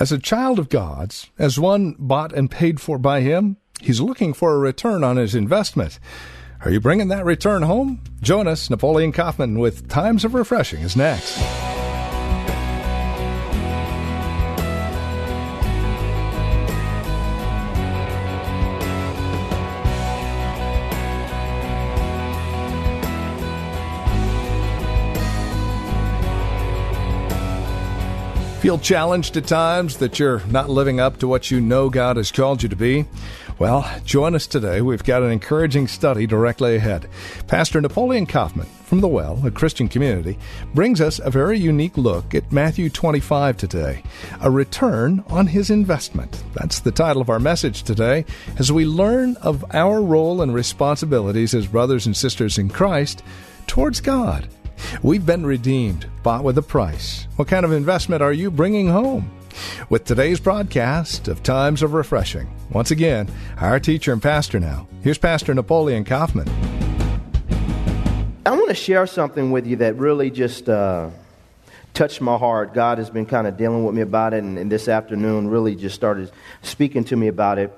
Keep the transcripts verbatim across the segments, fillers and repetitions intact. As a child of God's, as one bought and paid for by Him, He's looking for a return on His investment. Are you bringing that return home? Join us, Napoleon Kaufman, with Times of Refreshing is next. Feel challenged at times that you're not living up to what you know God has called you to be? Well, join us today. We've got an encouraging study directly ahead. Pastor Napoleon Kaufman from The Well, a Christian community, brings us a very unique look at Matthew twenty-five today, a return on his investment. That's the title of our message today, as we learn of our role and responsibilities as brothers and sisters in Christ towards God. We've been redeemed, bought with a price. What kind of investment are you bringing home? With today's broadcast of Times of Refreshing, once again, our teacher and pastor now. Here's Pastor Napoleon Kaufman. I want to share something with you that really just uh, touched my heart. God has been kind of dealing with me about it, and, and this afternoon really just started speaking to me about it.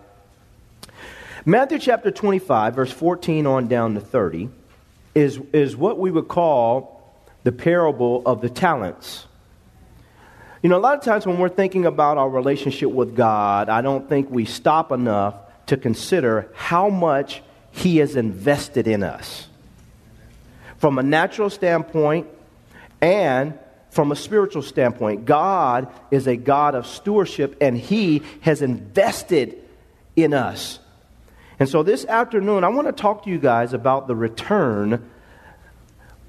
Matthew chapter twenty-five, verse fourteen on down to thirty, is is what we would call the parable of the talents. You know, a lot of times when we're thinking about our relationship with God, I don't think we stop enough to consider how much He has invested in us from a natural standpoint and from a spiritual standpoint. God is a God of stewardship, and He has invested in us. And so this afternoon, I want to talk to you guys about the return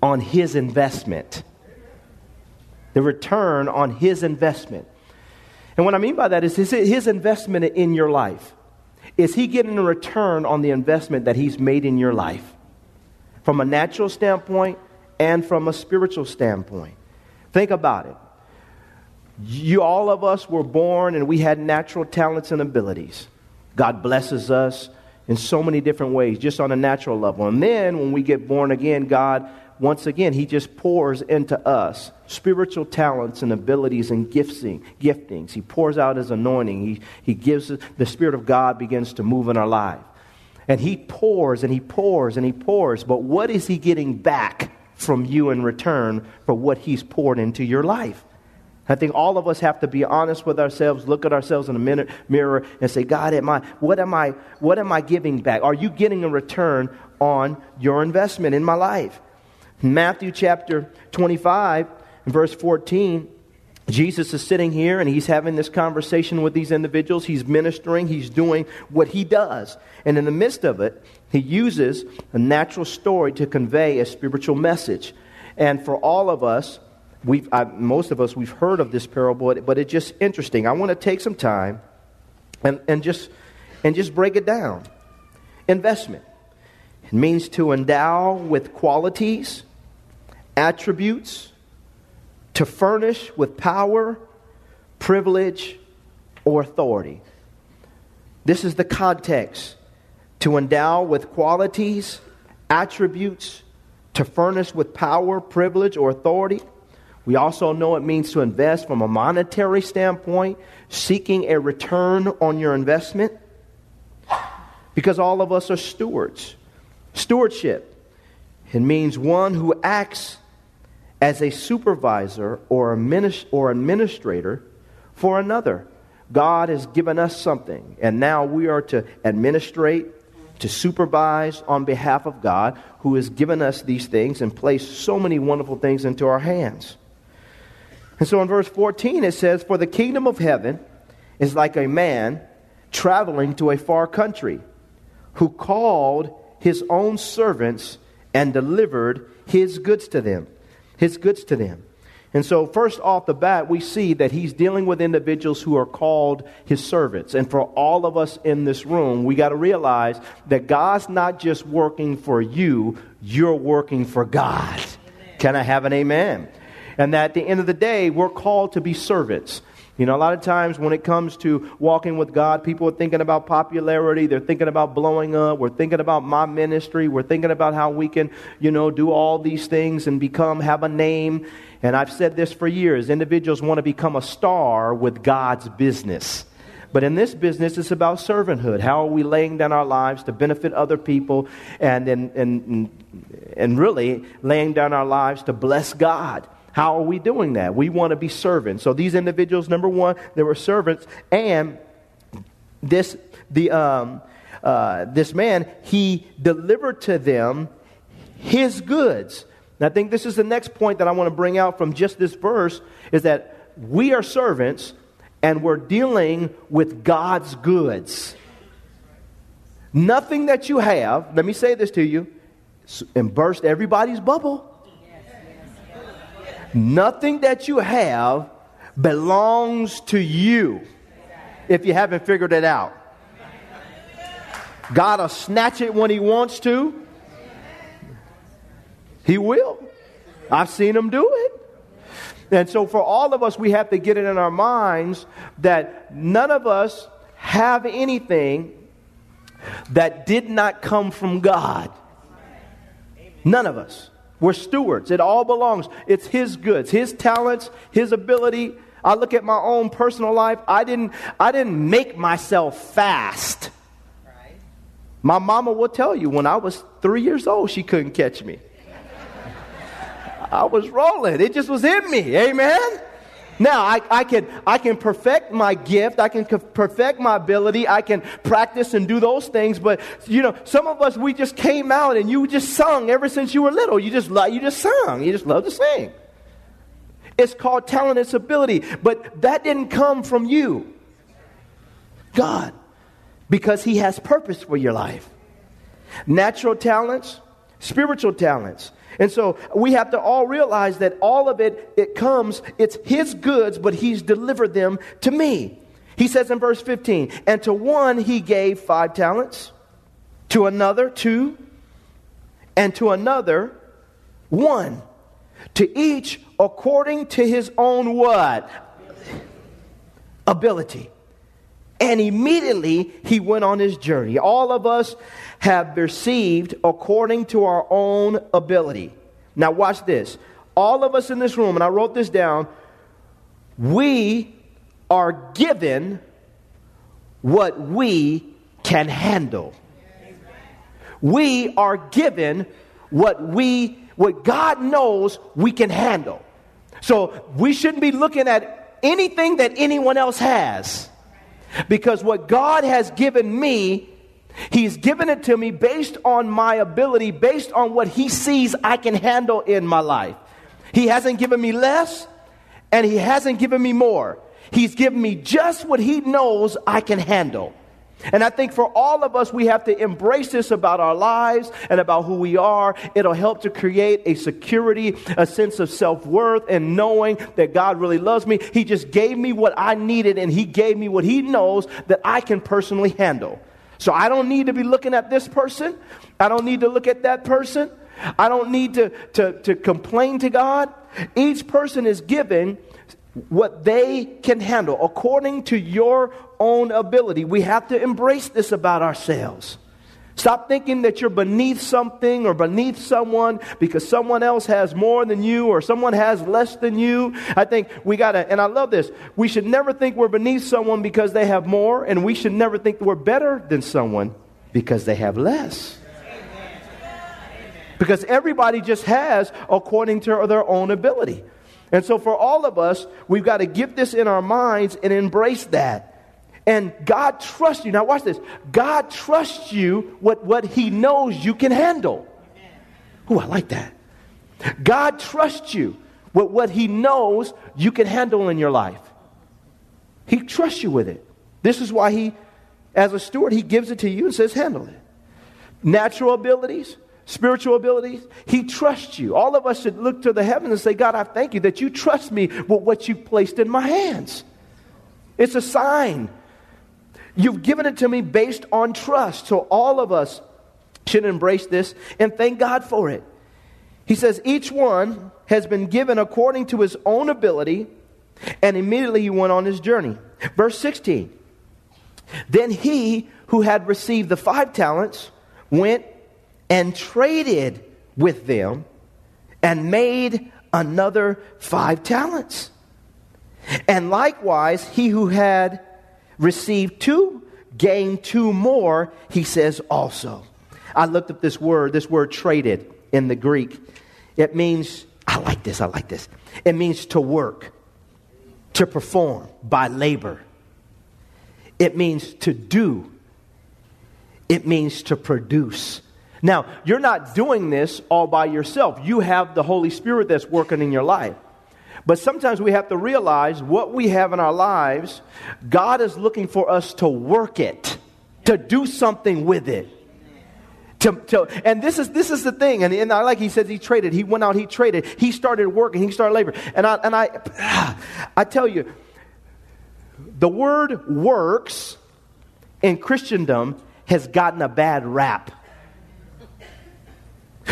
on His investment. The return on His investment. And what I mean by that is His investment in your life. Is He getting a return on the investment that He's made in your life? From a natural standpoint and from a spiritual standpoint. Think about it. You, all of us were born and we had natural talents and abilities. God blesses us in so many different ways, just on a natural level. And then when we get born again, God, once again, He just pours into us spiritual talents and abilities and gifting, giftings. He pours out His anointing. He, he gives us, the Spirit of God begins to move in our life. And He pours and He pours and He pours. But what is He getting back from you in return for what He's poured into your life? I think all of us have to be honest with ourselves, look at ourselves in the mirror and say, God, am I, what am I, what am I giving back? Are you getting a return on your investment in my life? Matthew chapter twenty-five, verse fourteen, Jesus is sitting here and He's having this conversation with these individuals. He's ministering. He's doing what He does. And in the midst of it, He uses a natural story to convey a spiritual message. And for all of us, We've, I, most of us, we've heard of this parable, but it's just interesting. I want to take some time and, and just and just break it down. Investment. It means to endow with qualities, attributes, to furnish with power, privilege, or authority. This is the context. To endow with qualities, attributes, to furnish with power, privilege, or authority. We also know it means to invest from a monetary standpoint, seeking a return on your investment, because all of us are stewards. Stewardship, it means one who acts as a supervisor or a minist- or administrator for another. God has given us something, and now we are to administrate, to supervise on behalf of God, who has given us these things and placed so many wonderful things into our hands. And so in verse fourteen it says, "For the kingdom of heaven is like a man traveling to a far country, who called his own servants and delivered his goods to them." His goods to them. And so first off the bat, we see that he's dealing with individuals who are called his servants. And for all of us in this room, we got to realize that God's not just working for you, you're working for God. Amen. Can I have an amen? And that at the end of the day, we're called to be servants. You know, a lot of times when it comes to walking with God, people are thinking about popularity. They're thinking about blowing up. We're thinking about my ministry. We're thinking about how we can, you know, do all these things and become, have a name. And I've said this for years. Individuals want to become a star with God's business. But in this business, it's about servanthood. How are we laying down our lives to benefit other people and and, and, and really laying down our lives to bless God? How are we doing that? We want to be servants. So these individuals, number one, they were servants, and this the um, uh, this man, he delivered to them his goods. And I think this is the next point that I want to bring out from just this verse, is that we are servants and we're dealing with God's goods. Nothing that you have, let me say this to you, and burst everybody's bubble. Nothing that you have belongs to you if you haven't figured it out. God will snatch it when he wants to. He will. I've seen him do it. And so for all of us, we have to get it in our minds that none of us have anything that did not come from God. None of us. We're stewards. It all belongs. It's his goods, his talents, his ability. I look at my own personal life. I didn't I didn't make myself fast. Right. My mama will tell you, when I was three years old, she couldn't catch me. I was rolling. It just was in me. Amen. Now, I, I can I can perfect my gift. I can perfect my ability. I can practice and do those things. But, you know, some of us, we just came out and you just sung ever since you were little. You just you just sung. You just love to sing. It's called talent. It's ability. But that didn't come from you, God, because he has purpose for your life. Natural talents, spiritual talents. And so we have to all realize that all of it, it comes, it's his goods, but he's delivered them to me. He says in verse fifteen, and to one he gave five talents, to another two, and to another one, to each according to his own what? Ability. And immediately he went on his journey. All of us have received according to our own ability. Now watch this. All of us in this room, and I wrote this down, we are given what we can handle. We are given what we, what God knows we can handle. So we shouldn't be looking at anything that anyone else has. Because what God has given me, he's given it to me based on my ability, based on what he sees I can handle in my life. He hasn't given me less, and he hasn't given me more. He's given me just what he knows I can handle. And I think for all of us, we have to embrace this about our lives and about who we are. It'll help to create a security, a sense of self-worth, and knowing that God really loves me. He just gave me what I needed, and he gave me what he knows that I can personally handle. So I don't need to be looking at this person. I don't need to look at that person. I don't need to, to, to complain to God. Each person is given what they can handle according to your own ability. We have to embrace this about ourselves. Stop thinking that you're beneath something or beneath someone because someone else has more than you or someone has less than you. I think we got to, and I love this, we should never think we're beneath someone because they have more, and we should never think we're better than someone because they have less. Because everybody just has according to their own ability. And so for all of us, we've got to get this in our minds and embrace that. And God trusts you. Now watch this. God trusts you with what he knows you can handle. Ooh, I like that. God trusts you with what he knows you can handle in your life. He trusts you with it. This is why he, as a steward, he gives it to you and says, handle it. Natural abilities, spiritual abilities. He trusts you. All of us should look to the heavens and say, God, I thank you that you trust me with what you placed in my hands. It's a sign. You've given it to me based on trust. So all of us should embrace this and thank God for it. He says, each one has been given according to his own ability, and immediately he went on his journey. Verse sixteen, then he who had received the five talents went and traded with them and made another five talents. And likewise, he who had received two gained two more, he says also. I looked up this word, this word traded in the Greek. It means, I like this, I like this. It means to work, to perform by labor. It means to do. It means to produce. Now, you're not doing this all by yourself. You have the Holy Spirit that's working in your life. But sometimes we have to realize what we have in our lives, God is looking for us to work it, to do something with it. To, to, and this is this is the thing. And, and I like he says he traded. He went out, he traded. He started working, he started labor. And I, and I, I tell you, the word works in Christendom has gotten a bad rap.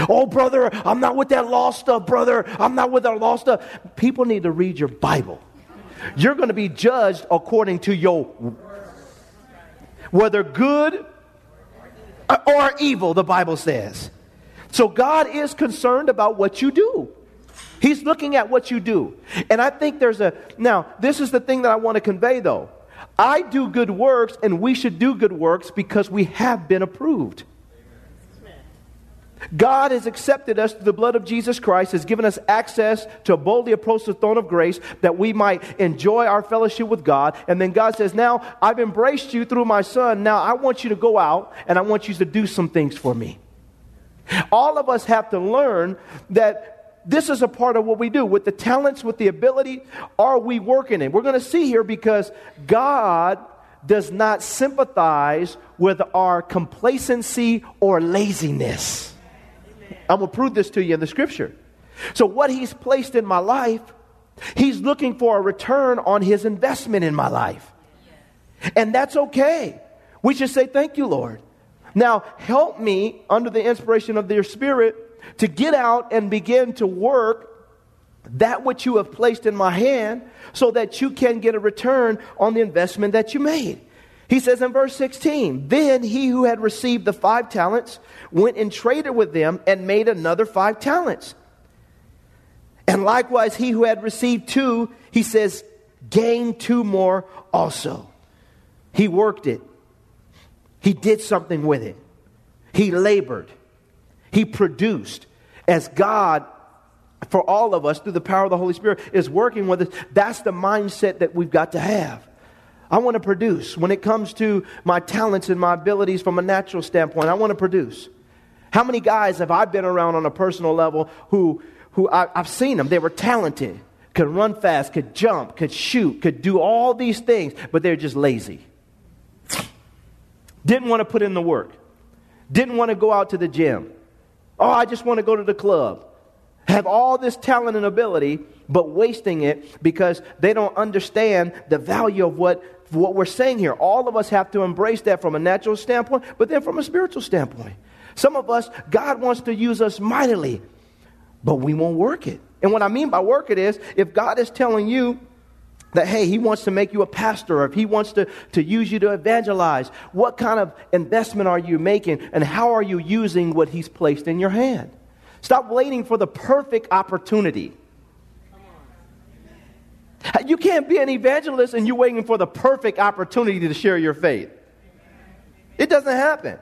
Oh, brother, I'm not with that law stuff, brother. I'm not with that law stuff. People need to read your Bible. You're going to be judged according to your whether good or evil, the Bible says. So God is concerned about what you do. He's looking at what you do. And I think there's a... Now, this is the thing that I want to convey, though. I do good works, and we should do good works because we have been approved. God has accepted us through the blood of Jesus Christ, has given us access to boldly approach the throne of grace that we might enjoy our fellowship with God. And then God says, now I've embraced you through my son. Now I want you to go out and I want you to do some things for me. All of us have to learn that this is a part of what we do. With the talents, with the ability, are we working it? We're going to see here because God does not sympathize with our complacency or laziness. I'm going to prove this to you in the scripture. So what he's placed in my life, he's looking for a return on his investment in my life. And that's okay. We should say, thank you, Lord. Now, help me under the inspiration of your spirit to get out and begin to work that which you have placed in my hand so that you can get a return on the investment that you made. He says in verse sixteen, then he who had received the five talents went and traded with them and made another five talents. And likewise, he who had received two, he says, gained two more also. He worked it. He did something with it. He labored. He produced as God, for all of us, through the power of the Holy Spirit, is working with us. That's the mindset that we've got to have. I want to produce. When it comes to my talents and my abilities from a natural standpoint, I want to produce. How many guys have I been around on a personal level who, who I, I've seen them? They were talented, could run fast, could jump, could shoot, could do all these things, but they're just lazy. Didn't want to put in the work. Didn't want to go out to the gym. Oh, I just want to go to the club. Have all this talent and ability, but wasting it because they don't understand the value of what What we're saying here. All of us have to embrace that from a natural standpoint, but then from a spiritual standpoint. Some of us, God wants to use us mightily, but we won't work it. And what I mean by work it is, if God is telling you that, hey, he wants to make you a pastor, or if he wants to, to use you to evangelize, what kind of investment are you making, and how are you using what he's placed in your hand? Stop waiting for the perfect opportunity. You can't be an evangelist and you're waiting for the perfect opportunity to share your faith. It doesn't happen.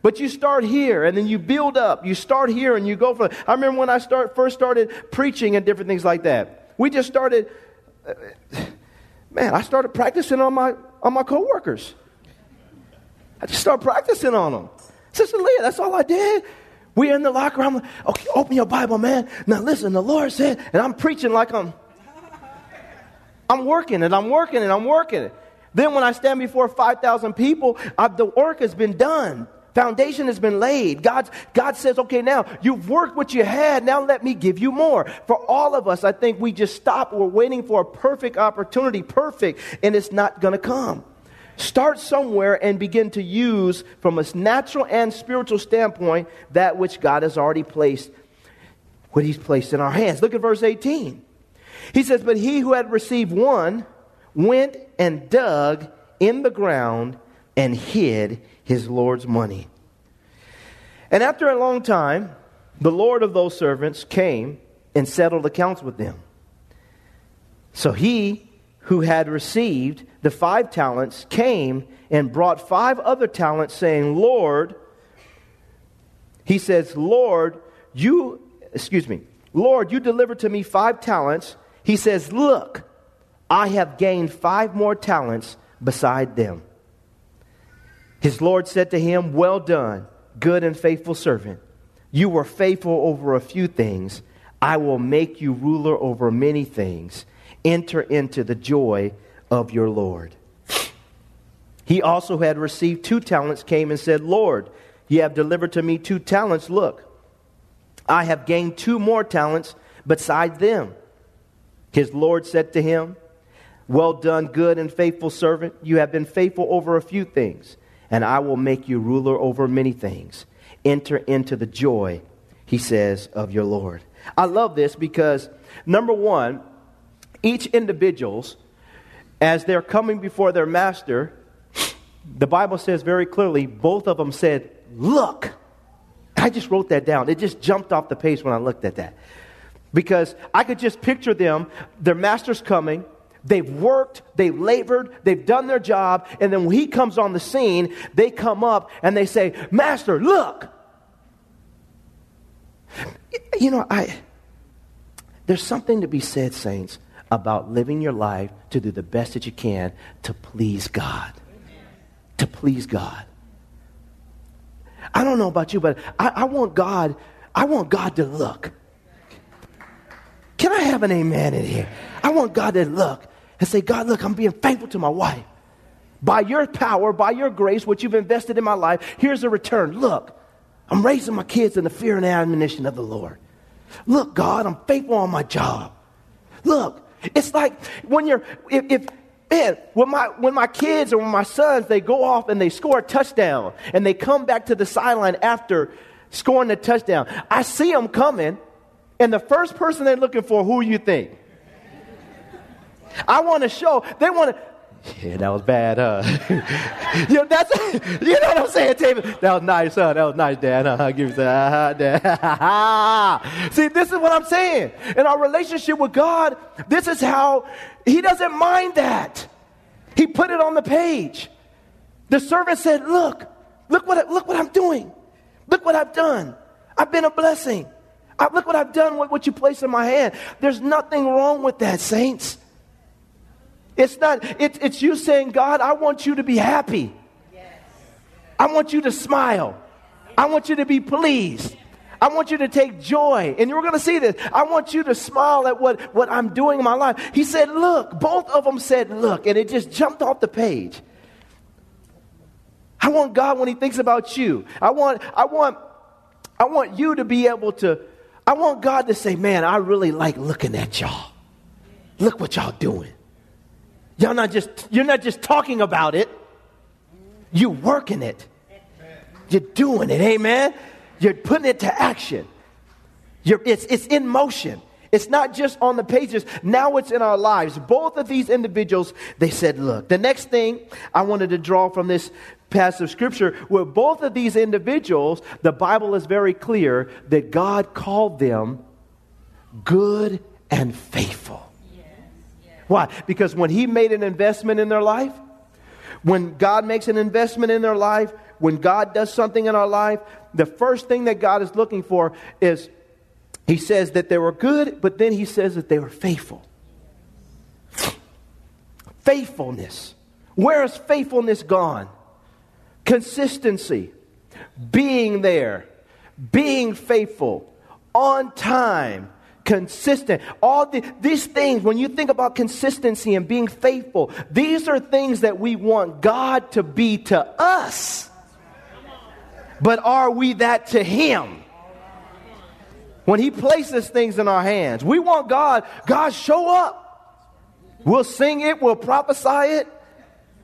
But you start here and then you build up. You start here and you go for it. I remember when I start, first started preaching and different things like that. We just started, man, I started practicing on my on my coworkers. I just started practicing on them. Sister Leah, that's all I did. We're in the locker room. I'm like, okay, open your Bible, man. Now listen, the Lord said, and I'm preaching like I'm, I'm working it, I'm working it, I'm working it. Then when I stand before five thousand people, I've, the work has been done. Foundation has been laid. God, God says, okay, now you've worked what you had. Now let me give you more. For all of us, I think we just stop. We're waiting for a perfect opportunity, perfect, and it's not going to come. Start somewhere and begin to use from a natural and spiritual standpoint that which God has already placed, what he's placed in our hands. Look at verse eighteen. He says, but he who had received one went and dug in the ground and hid his Lord's money. And after a long time, the Lord of those servants came and settled accounts with them. So he who had received the five talents came and brought five other talents, saying, Lord, he says, Lord, you, excuse me, Lord, you delivered to me five talents. He says, look, I have gained five more talents beside them. His Lord said to him, well done, good and faithful servant. You were faithful over a few things. I will make you ruler over many things. Enter into the joy of your Lord. He also had received two talents, came and said, Lord, you have delivered to me two talents. Look, I have gained two more talents beside them. His Lord said to him, well done, good and faithful servant. You have been faithful over a few things, and I will make you ruler over many things. Enter into the joy, he says, of your Lord. I love this because, number one, each individuals, as they're coming before their master, the Bible says very clearly, both of them said, look. I just wrote that down. It just jumped off the page when I looked at that. Because I could just picture them, their master's coming, they've worked, they've labored, they've done their job, and then when he comes on the scene, they come up and they say, Master, look. You know, I... There's something to be said, saints, about living your life to do the best that you can to please God. Amen. To please God. I don't know about you, but I, I want God, I want God to look. Can I have an amen in here? I want God to look and say, God, look, I'm being thankful to my wife. By your power, by your grace, what you've invested in my life, here's a return. Look, I'm raising my kids in the fear and admonition of the Lord. Look, God, I'm faithful on my job. Look, it's like when you're, if, if man, when my when my kids or when my sons, they go off and they score a touchdown and they come back to the sideline after scoring the touchdown. I see them coming, and the first person they're looking for, who you think? I want to show, they want to, yeah, that was bad, huh? you, know, that's, you know what I'm saying, David? That was nice, huh? That was nice, Dad. Huh? Give me some, uh-huh, Dad. See, this is what I'm saying. In our relationship with God, this is how, he doesn't mind that. He put it on the page. The servant said, look, look what, look what I'm doing. Look what I've done. I've been a blessing. I, look what I've done with what you placed in my hand. There's nothing wrong with that, saints. It's not, it, it's you saying, God, I want you to be happy. Yes. I want you to smile. I want you to be pleased. I want you to take joy. And you're going to see this. I want you to smile at what, what I'm doing in my life. He said, look. Both of them said, look. And it just jumped off the page. I want God when he thinks about you. I want, I want, I want you to be able to, I want God to say, man, I really like looking at y'all. Look what y'all doing. Y'all not just, you're not just talking about it. You're working it. You're doing it. Amen. You're putting it to action. You're, it's, it's in motion. It's not just on the pages. Now it's in our lives. Both of these individuals, they said, look. The next thing I wanted to draw from this passage of scripture, where both of these individuals, the Bible is very clear that God called them good and faithful. Why? Because when he made an investment in their life, when God makes an investment in their life, when God does something in our life, the first thing that God is looking for is, he says that they were good, but then he says that they were faithful. Faithfulness. Where is faithfulness gone? Consistency. Being there. Being faithful. On time. Consistent. All the, these things, when you think about consistency and being faithful, these are things that we want God to be to us. but are we that to him? When he places things in our hands, we want God, God, show up. We'll sing it. We'll prophesy it.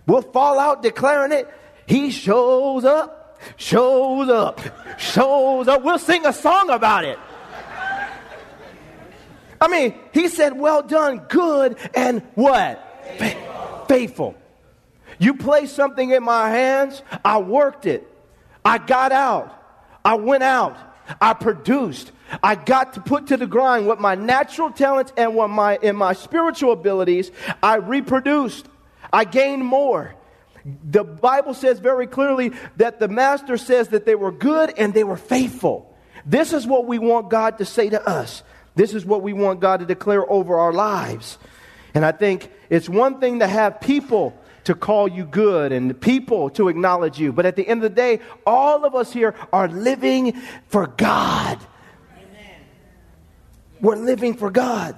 We'll fall out declaring it. He shows up, shows up, shows up. We'll sing a song about it. I mean, he said, well done, good and what? Faithful. Faithful. You placed something in my hands. I worked it. I got out. I went out. I produced. I got to put to the grind what my natural talents and what my in my spiritual abilities. I reproduced. I gained more. The Bible says very clearly that the master says that they were good and they were faithful. This is what we want God to say to us. This is what we want God to declare over our lives. And I think it's one thing to have people to call you good and people to acknowledge you. But at the end of the day, all of us here are living for God. Amen. We're living for God.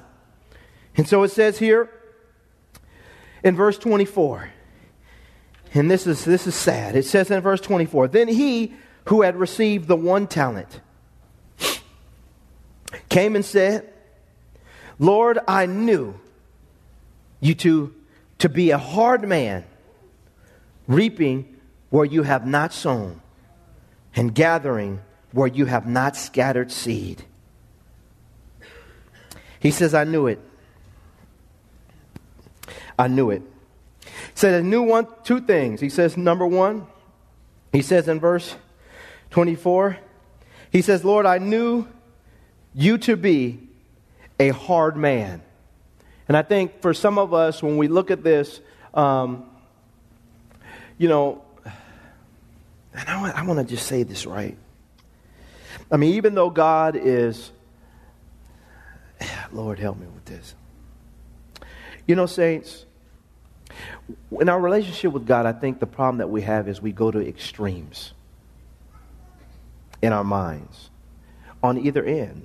And so it says here in verse twenty-four, and this is this is sad. It says in verse twenty-four, then he who had received the one talent came and said, Lord, I knew you to, to be a hard man, reaping where you have not sown and gathering where you have not scattered seed. He says, I knew it. I knew it. He said, I knew one, two things. He says, number one, he says in verse twenty-four, he says, Lord, I knew you to be a hard man. And I think for some of us, when we look at this, um, you know, and I, I want to just say this right. I mean, even though God is, Lord, help me with this. You know, saints, in our relationship with God, I think the problem that we have is we go to extremes in our minds on either end.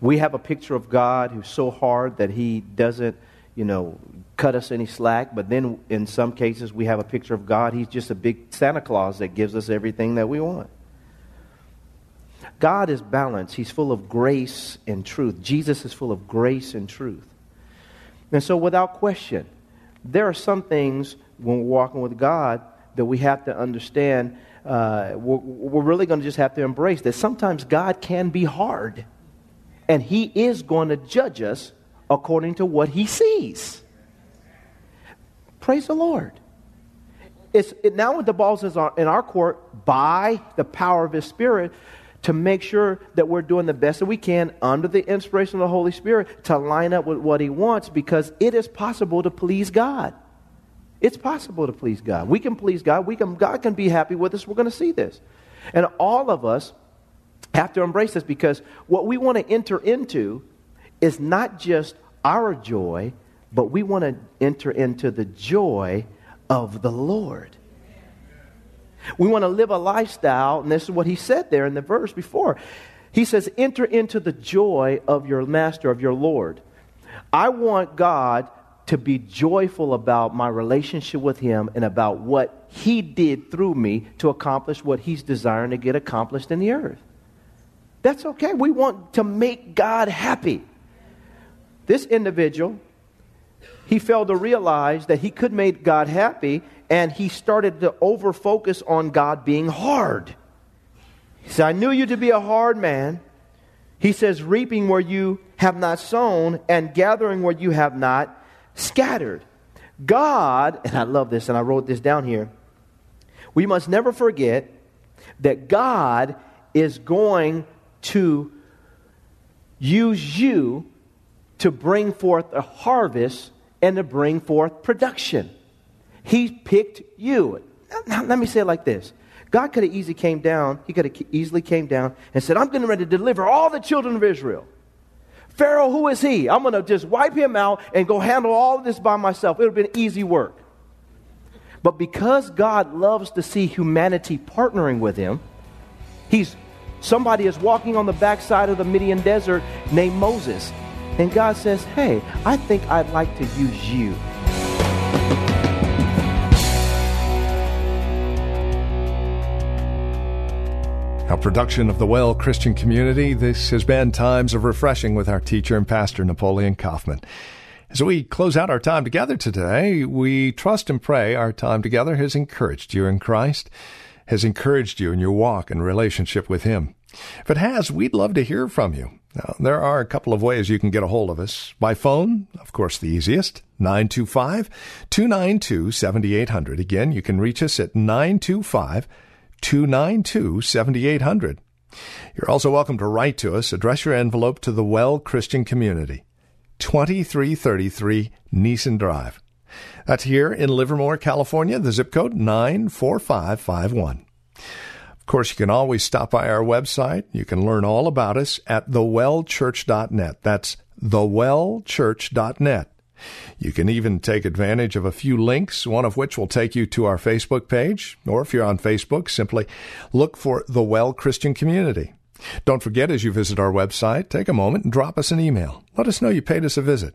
We have a picture of God who's so hard that he doesn't, you know, cut us any slack. But then in some cases, we have a picture of God. He's just a big Santa Claus that gives us everything that we want. God is balanced. He's full of grace and truth. Jesus is full of grace and truth. And so without question, there are some things when we're walking with God that we have to understand. Uh, we're, we're really going to just have to embrace that sometimes God can be hard. And he is going to judge us according to what he sees. Praise the Lord. It's it, now the ball's in our, in our court by the power of his Spirit to make sure that we're doing the best that we can under the inspiration of the Holy Spirit to line up with what he wants, because it is possible to please God. It's possible to please God. We can please God. We can, God can be happy with us. We're going to see this. And all of us have to embrace this, because what we want to enter into is not just our joy, but we want to enter into the joy of the Lord. We want to live a lifestyle, and this is what he said there in the verse before. He says, enter into the joy of your master, of your Lord. I want God to be joyful about my relationship with him and about what he did through me to accomplish what he's desiring to get accomplished in the earth. That's okay. We want to make God happy. This individual, he failed to realize that he could make God happy, and he started to over-focus on God being hard. He said, I knew you to be a hard man. He says, reaping where you have not sown and gathering where you have not scattered. God, and I love this, and I wrote this down here, we must never forget that God is going to use you to bring forth a harvest and to bring forth production. He picked you. Now, let me say it like this. God could have easily came down. He could have easily came down and said, I'm getting ready to deliver all the children of Israel. Pharaoh, who is he? I'm going to just wipe him out and go handle all of this by myself. It would have been easy work. But because God loves to see humanity partnering with him, he's Somebody is walking on the backside of the Midian desert named Moses. And God says, hey, I think I'd like to use you. a production of the Well Christian Community. This has been Times of Refreshing with our teacher and pastor, Napoleon Kaufman. As we close out our time together today, we trust and pray our time together has encouraged you in Christ, has encouraged you in your walk and relationship with Him. If it has, we'd love to hear from you. Now, there are a couple of ways you can get a hold of us. By phone, of course, the easiest, nine two five, two nine two, seven eight zero zero. Again, you can reach us at nine two five, two nine two, seven eight zero zero. You're also welcome to write to us. Address your envelope to the Well Christian Community, twenty-three thirty-three Neeson Drive. That's here in Livermore, California, the zip code nine four five five one. Of course, you can always stop by our website. You can learn all about us at the well church dot net. That's the well church dot net. You can even take advantage of a few links, one of which will take you to our Facebook page, or if you're on Facebook, simply look for The Well Christian Community. Don't forget, as you visit our website, take a moment and drop us an email. Let us know you paid us a visit.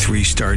Three-star